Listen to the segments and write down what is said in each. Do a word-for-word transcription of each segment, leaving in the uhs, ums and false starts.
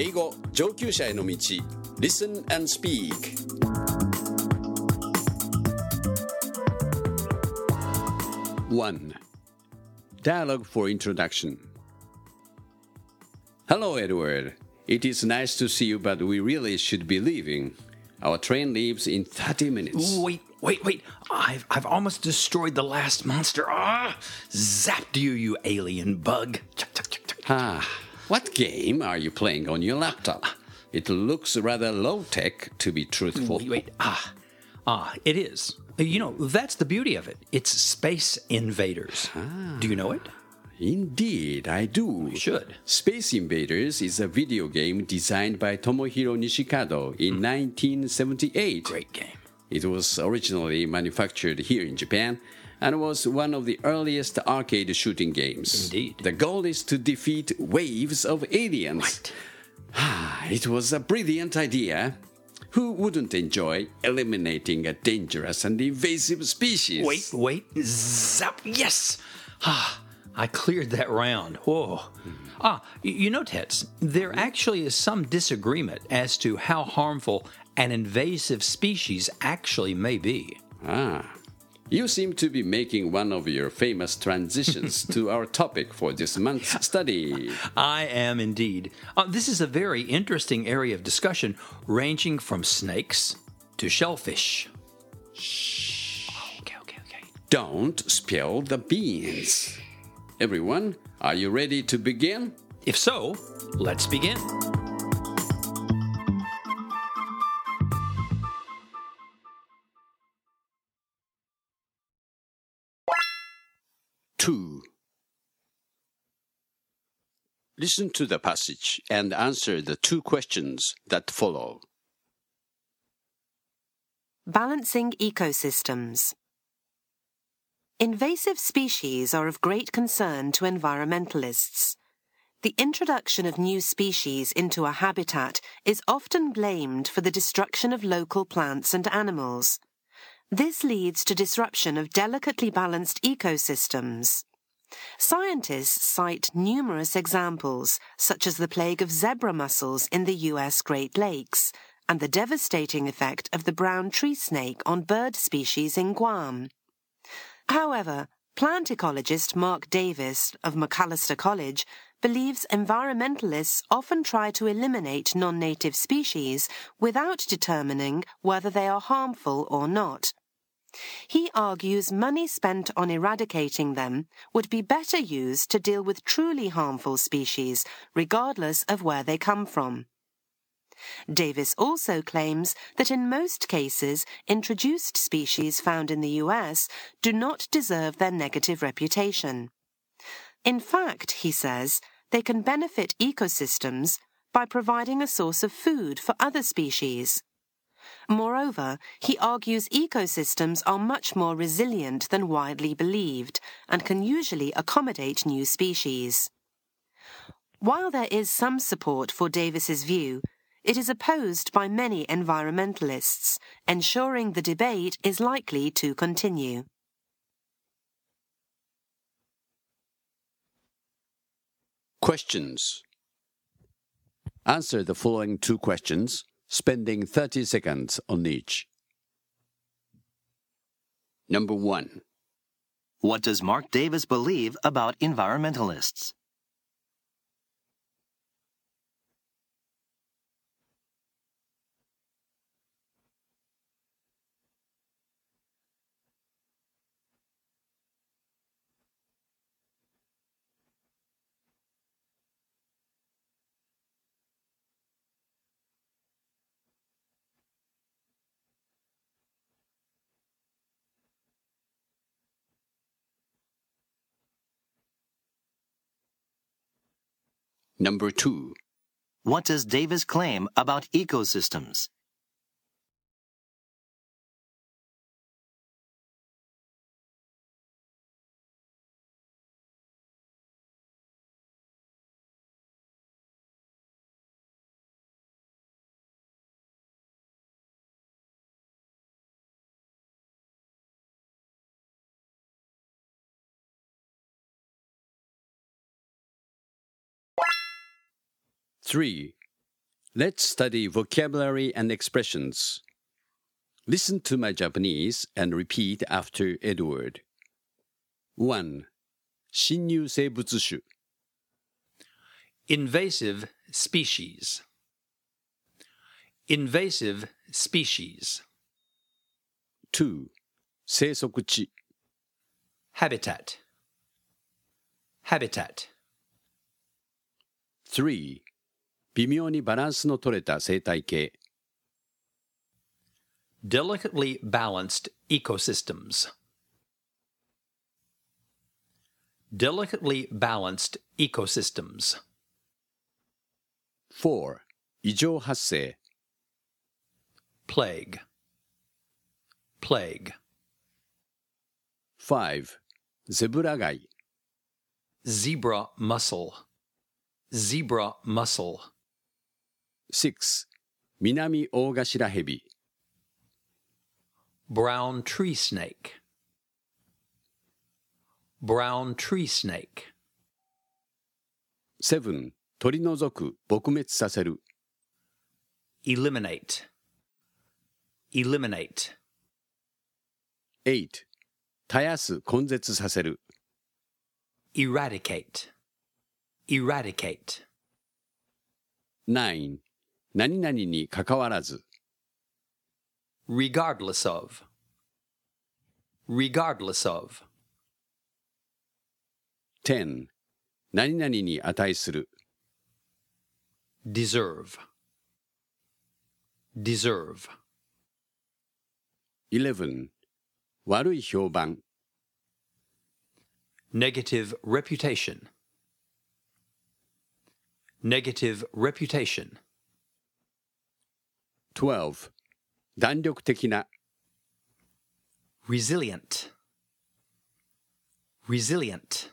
英語上級者への道 Listen and Speak。 one. Dialogue for introduction. Hello, Edward. It is nice to see you, but we really should be leaving. Our train leaves in thirty minutes. Ooh, wait, wait, wait. I've, I've almost destroyed the last monster. Ah, zapped you, you alien bug. Ah, what game are you playing on your laptop? It looks rather low-tech, to be truthful. Wait, wait. Ah, ah, it is. You know, that's the beauty of it. It's Space Invaders. Ah, do you know it? Indeed, I do. You should. Space Invaders is a video game designed by Tomohiro Nishikado in mm. nineteen seventy-eight. Great game. It was originally manufactured here in Japan and was one of the earliest arcade shooting games. Indeed. The goal is to defeat waves of aliens. Right. It was a brilliant idea. Who wouldn't enjoy eliminating a dangerous and invasive species? Wait, wait, zap, yes! Ah, I cleared that round. Whoa. Mm. Ah, you know, Tets, there actually is some disagreement as to how harmful an invasive species actually may be. Ah, you seem to be making one of your famous transitions to our topic for this month's study. I am indeed. Uh, this is a very interesting area of discussion, ranging from snakes to shellfish. Shh. Oh, okay, okay, okay. Don't spill the beans. Everyone, are you ready to begin? If so, let's begin. two. Listen to the passage and answer the two questions that follow. Balancing ecosystems. Invasive species are of great concern to environmentalists. The introduction of new species into a habitat is often blamed for the destruction of local plants and animals. This leads to disruption of delicately balanced ecosystems. Scientists cite numerous examples, such as the plague of zebra mussels in the U S Great Lakes and the devastating effect of the brown tree snake on bird species in Guam. However, plant ecologist Mark Davis of Macalester College believes environmentalists often try to eliminate non-native species without determining whether they are harmful or not. He argues money spent on eradicating them would be better used to deal with truly harmful species, regardless of where they come from. Davis also claims that in most cases, introduced species found in the U S do not deserve their negative reputation. In fact, he says, they can benefit ecosystems by providing a source of food for other species. Moreover, he argues ecosystems are much more resilient than widely believed and can usually accommodate new species. While there is some support for Davis's view, it is opposed by many environmentalists, ensuring the debate is likely to continue. Questions. Answer the following two questions, spending thirty seconds on each. Number one. What does Mark Davis believe about environmentalists? Number two. What does Davis claim about ecosystems? three. Let's study vocabulary and expressions. Listen to my Japanese and repeat after Edward. one. 侵入生物種 Invasive species. Invasive species. two. 生息地 Habitat. Habitat. three. 微妙にバランスの取れた生態系 Delicately balanced ecosystems. Delicately balanced ecosystems. four. 異常発生 Plague. Plague. five. ゼブラ貝 Zebra mussel. Zebra mussel.six. 南大頭蛇 Brown tree snake. Brown tree snake. seven. 取り除く、撲滅させる Eliminate. Eliminate. eight. 絶やす、根絶させる Eradicate. Eradicate. nine.何々にかかわらず Regardless of. Regardless of. ten. 何々に値する Deserve. Deserve. eleven. 悪い評判 Negative reputation. Negative reputation.twelve. 弾力的な Resilient. Resilient.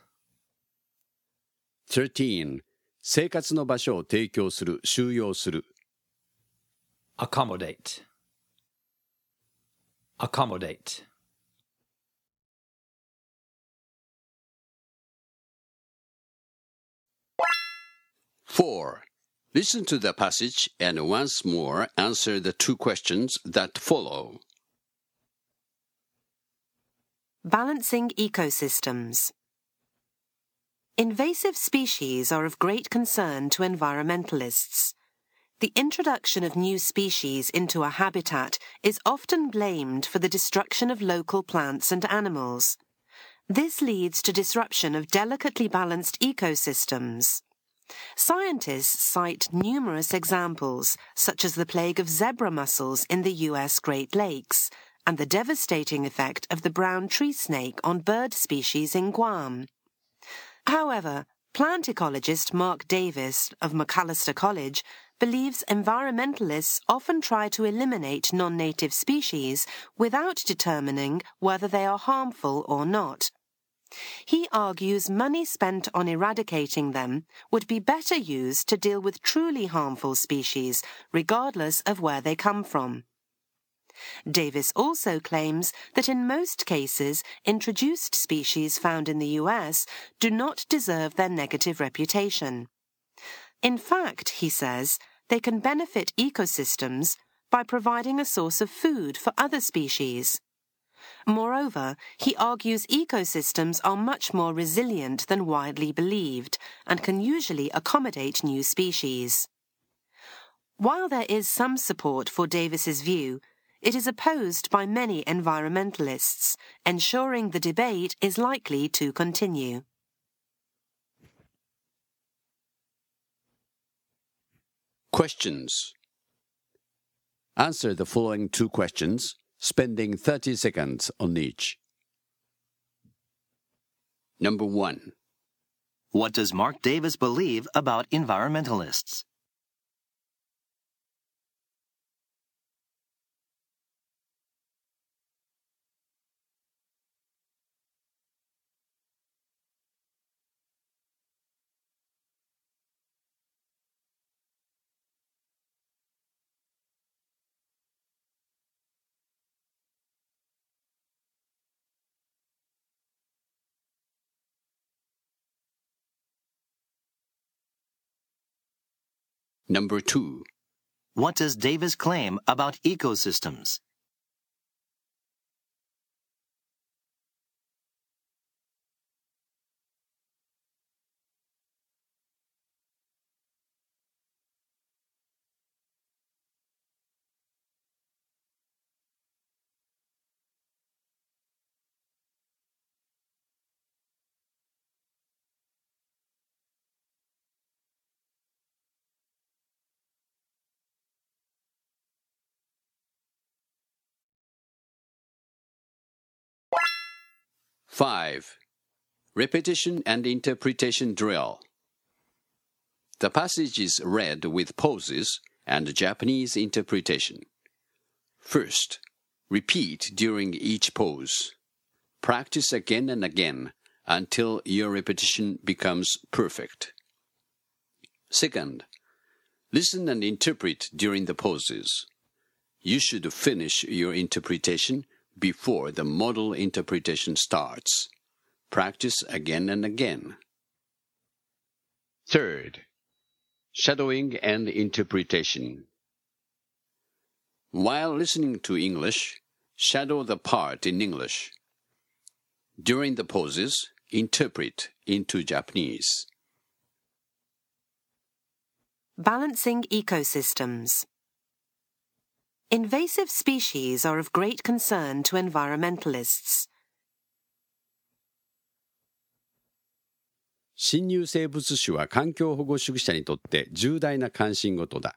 thirteen. 生活の場所を提供する、収容する Accommodate. Accommodate. four.Listen to the passage and once more answer the two questions that follow. Balancing ecosystems. Invasive species are of great concern to environmentalists. The introduction of new species into a habitat is often blamed for the destruction of local plants and animals. This leads to disruption of delicately balanced ecosystems.Scientists cite numerous examples, such as the plague of zebra mussels in the U S Great Lakes and the devastating effect of the brown tree snake on bird species in Guam. However, plant ecologist Mark Davis of Macalester College believes environmentalists often try to eliminate non-native species without determining whether they are harmful or not.He argues money spent on eradicating them would be better used to deal with truly harmful species, regardless of where they come from. Davis also claims that in most cases, introduced species found in the U S do not deserve their negative reputation. In fact, he says, they can benefit ecosystems by providing a source of food for other species.Moreover, he argues ecosystems are much more resilient than widely believed and can usually accommodate new species. While there is some support for Davis's view, it is opposed by many environmentalists, ensuring the debate is likely to continue. Questions. Answer the following two questions.Spending thirty seconds on each. Number one. What does Mark Davis believe about environmentalists? Number two. What does Davis claim about ecosystems? five. Repetition and Interpretation Drill. The passage is read with pauses and Japanese interpretation. First, repeat during each pause. Practice again and again until your repetition becomes perfect. Second, listen and interpret during the pauses. You should finish your interpretation before the model interpretation starts. Practice again and again. Third, shadowing and interpretation. While listening to English, shadow the part in English. During the pauses, interpret into Japanese. Balancing ecosystems. Invasive species are of great concern to environmentalists. 侵入生物種は環境保護主義者にとって重大な関心事だ。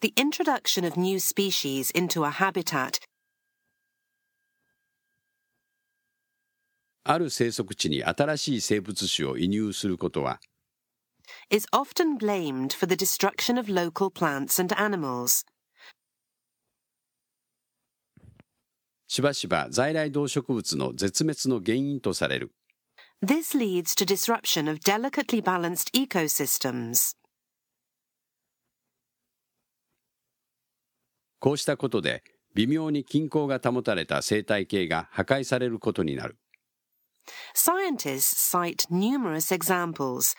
The introduction of new species into a habitat. ある生息地に新しい生物種を移入することは is often blamed for the destruction of local plants and animals. しばしば在来動植物の絶滅の原因とされる。 This leads to disruption of delicately balanced ecosystems. こうしたことで微妙に均衡が保たれた生態系が破壊されることになる。 Scientists cite numerous examples.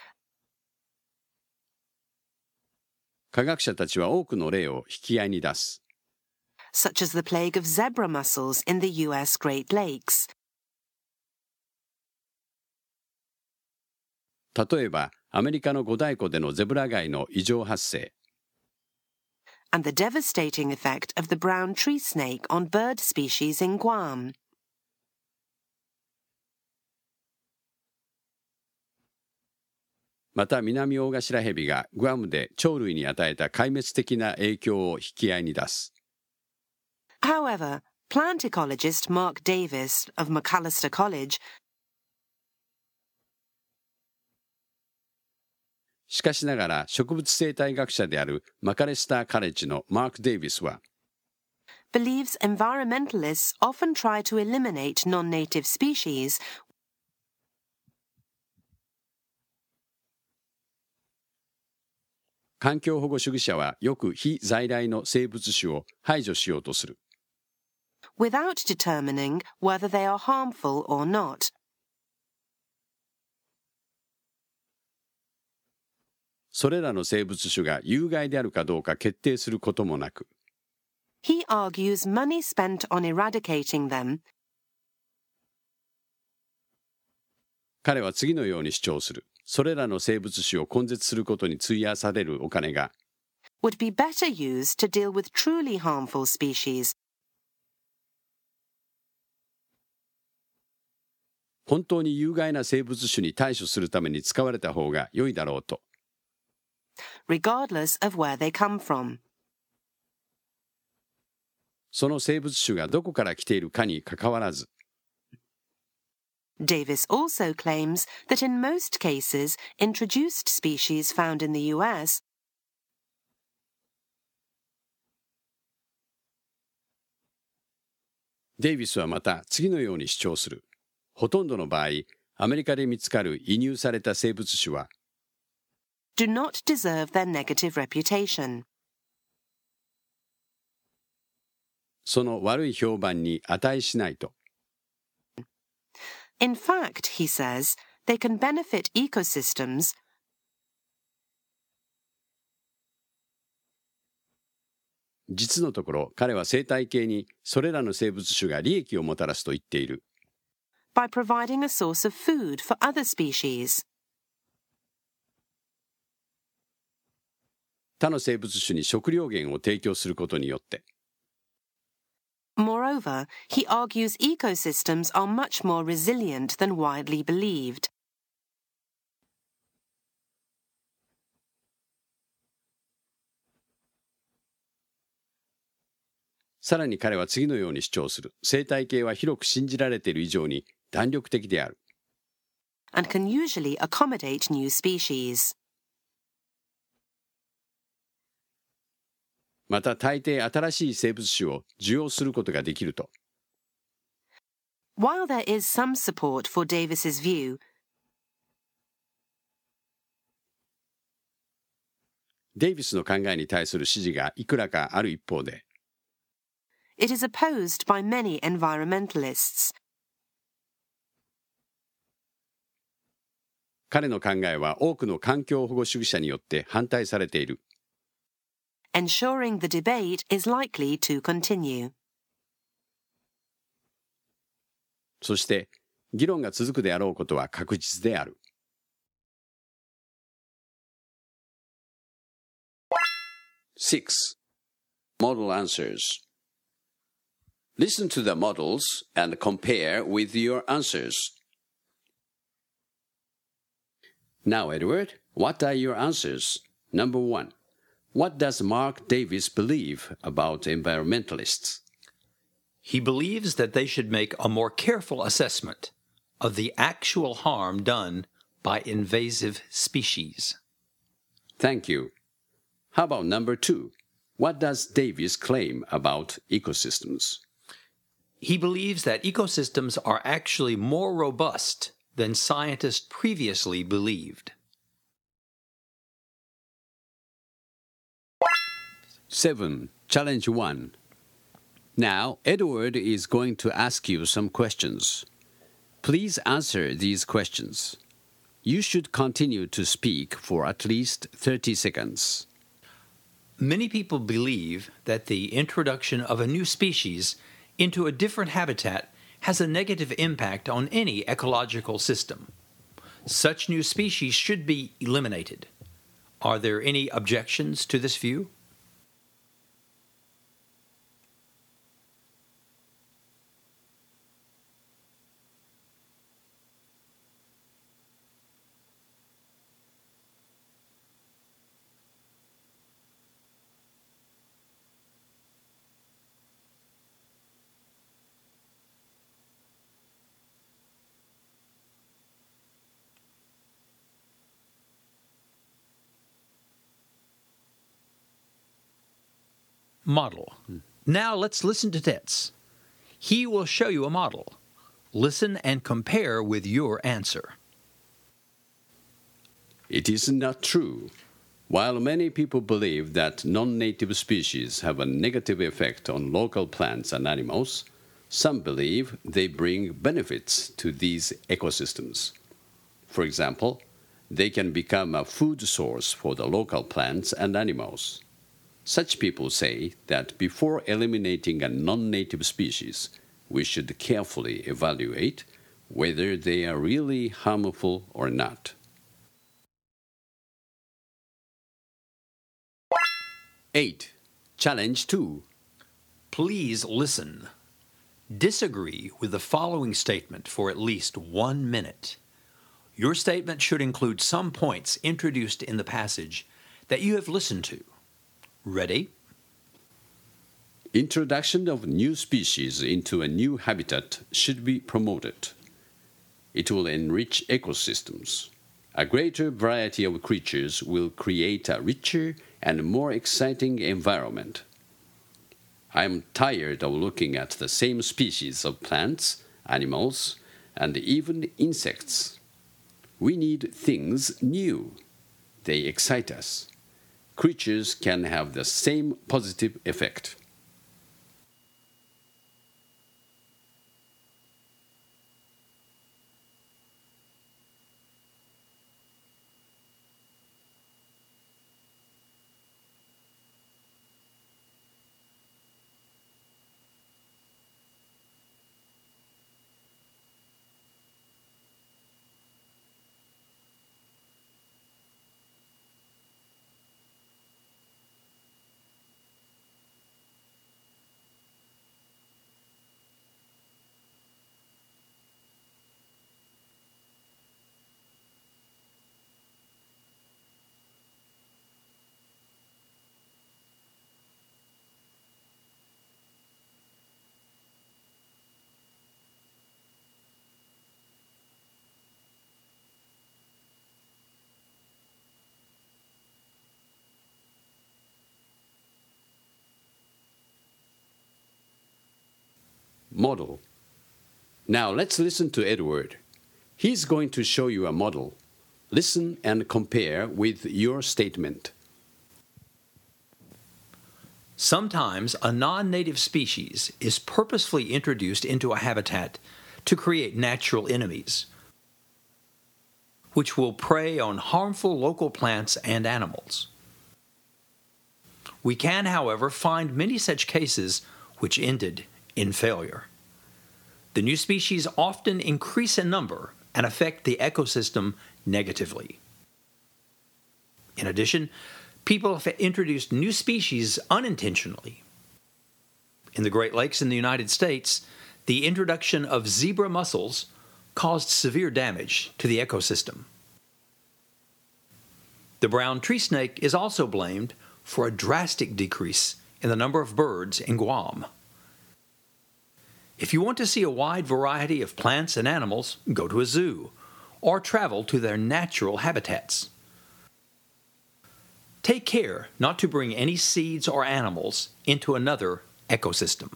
科学者たちは多くの例を引き合いに出す。Such as the plague of zebra mussels in the U S Great Lakes. 例えば、アメリカの五大湖でのゼブラ貝の異常発生。And the devastating effect of the brown tree snake on bird species in Guam. また、南オオガシラヘビがグアムで鳥類に与えた壊滅的な影響を引き合いに出す。However, plant ecologist Mark Davis of Macalester College しかしながら植物生態学者であるマカレスターカレッジのマーク・デイビスは believes environmentalists often try to eliminate non-native species. 環境保護主義者はよく非在来の生物種を排除しようとする。Without determining whether they are harmful or not. それらの生物種が有害であるかどうか決定することもなく。He argues money spent on eradicating them. 彼は次のように主張する。それらの生物種を根絶することに費やされるお金が would be better used to deal with truly harmful species. 本当に有害な生物種に対処するために使われた方が良いだろうと。Regardless of where they come from. その生物種がどこから来ているかにかかわらず。Davis also claims that in most cases, introduced species found in the U S デイビスはまた次のように主張する。ほとんどの場合、アメリカで見つかる移入された生物種は do not deserve their negative reputation. その悪い評判に値しないと。In fact, he says, they can benefit ecosystems. 実のところ彼は生態系にそれらの生物種が利益をもたらすと言っている。 By providing a source of food for other species. 他の生物種に食料源を提供することによって。 Moreover, he argues ecosystems are much more resilient than widely believed.さらに彼は次のように主張する。生態系は広く信じられている以上に弾力的である。And can usually accommodate new species. また大抵新しい生物種を受容することができると。While there is some support for Davis's view, デイビスの考えに対する支持がいくらかある一方で、It is opposed by many environmentalists. 彼の考えは多くの環境保護主義者によって反対されている。 Ensuring the debate is likely to continue. そして議論が続くであろうことは確実である。six. Model answers.Listen to the models and compare with your answers. Now, Edward, what are your answers? Number one, what does Mark Davis believe about environmentalists? He believes that they should make a more careful assessment of the actual harm done by invasive species. Thank you. How about number two? What does Davis claim about ecosystems?He believes that ecosystems are actually more robust than scientists previously believed. seven. Challenge one. Now, Edward is going to ask you some questions. Please answer these questions. You should continue to speak for at least thirty seconds. Many people believe that the introduction of a new species into a different habitat has a negative impact on any ecological system. Such new species should be eliminated. Are there any objections to this view? Model. Now let's listen to Tets. He will show you a model. Listen and compare with your answer. It is not true. While many people believe that non-native species have a negative effect on local plants and animals, some believe they bring benefits to these ecosystems. For example, they can become a food source for the local plants and animals.Such people say that before eliminating a non-native species, we should carefully evaluate whether they are really harmful or not. eight. Challenge two. Please listen. Disagree with the following statement for at least one minute. Your statement should include some points introduced in the passage that you have listened to.Ready? Introduction of new species into a new habitat should be promoted. It will enrich ecosystems. A greater variety of creatures will create a richer and more exciting environment. I am tired of looking at the same species of plants, animals, and even insects. We need things new. They excite us.Creatures can have the same positive effect. model. Now let's listen to Edward. He's going to show you a model. Listen and compare with your statement. Sometimes a non-native species is purposefully introduced into a habitat to create natural enemies, which will prey on harmful local plants and animals. We can, however, find many such cases which ended in failure. The new species often increase in number and affect the ecosystem negatively. In addition, people have introduced new species unintentionally. In the Great Lakes in the United States, the introduction of zebra mussels caused severe damage to the ecosystem. The brown tree snake is also blamed for a drastic decrease in the number of birds in Guam. If you want to see a wide variety of plants and animals, go to a zoo or travel to their natural habitats. Take care not to bring any seeds or animals into another ecosystem.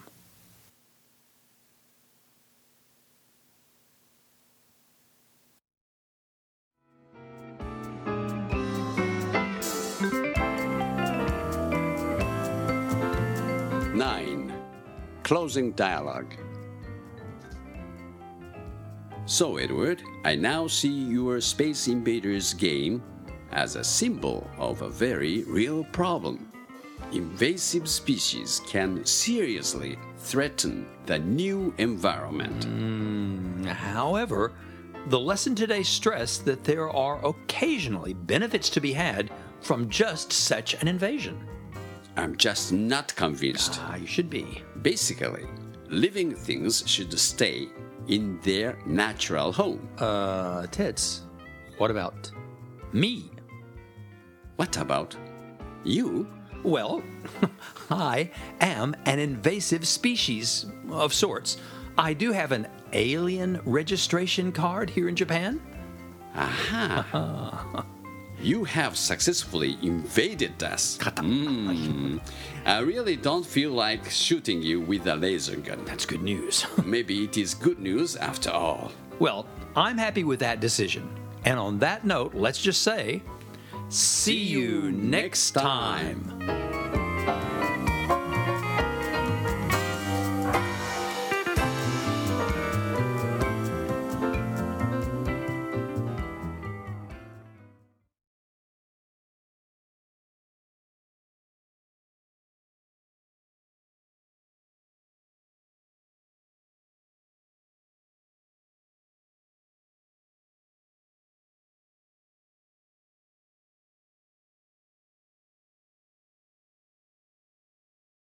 nine. Closing dialogue. So, Edward, I now see your Space Invaders game as a symbol of a very real problem. Invasive species can seriously threaten the new environment. Mm, however, the lesson today stressed that there are occasionally benefits to be had from just such an invasion. I'm just not convinced. Ah, you should be. Basically, living things should stay in their natural home. Uh, Tits, what about me? What about you? Well, I am an invasive species of sorts. I do have an alien registration card here in Japan. Aha. You have successfully invaded us. Mm. I really don't feel like shooting you with a laser gun. That's good news. Maybe it is good news after all. Well, I'm happy with that decision. And on that note, let's just say, see you next time.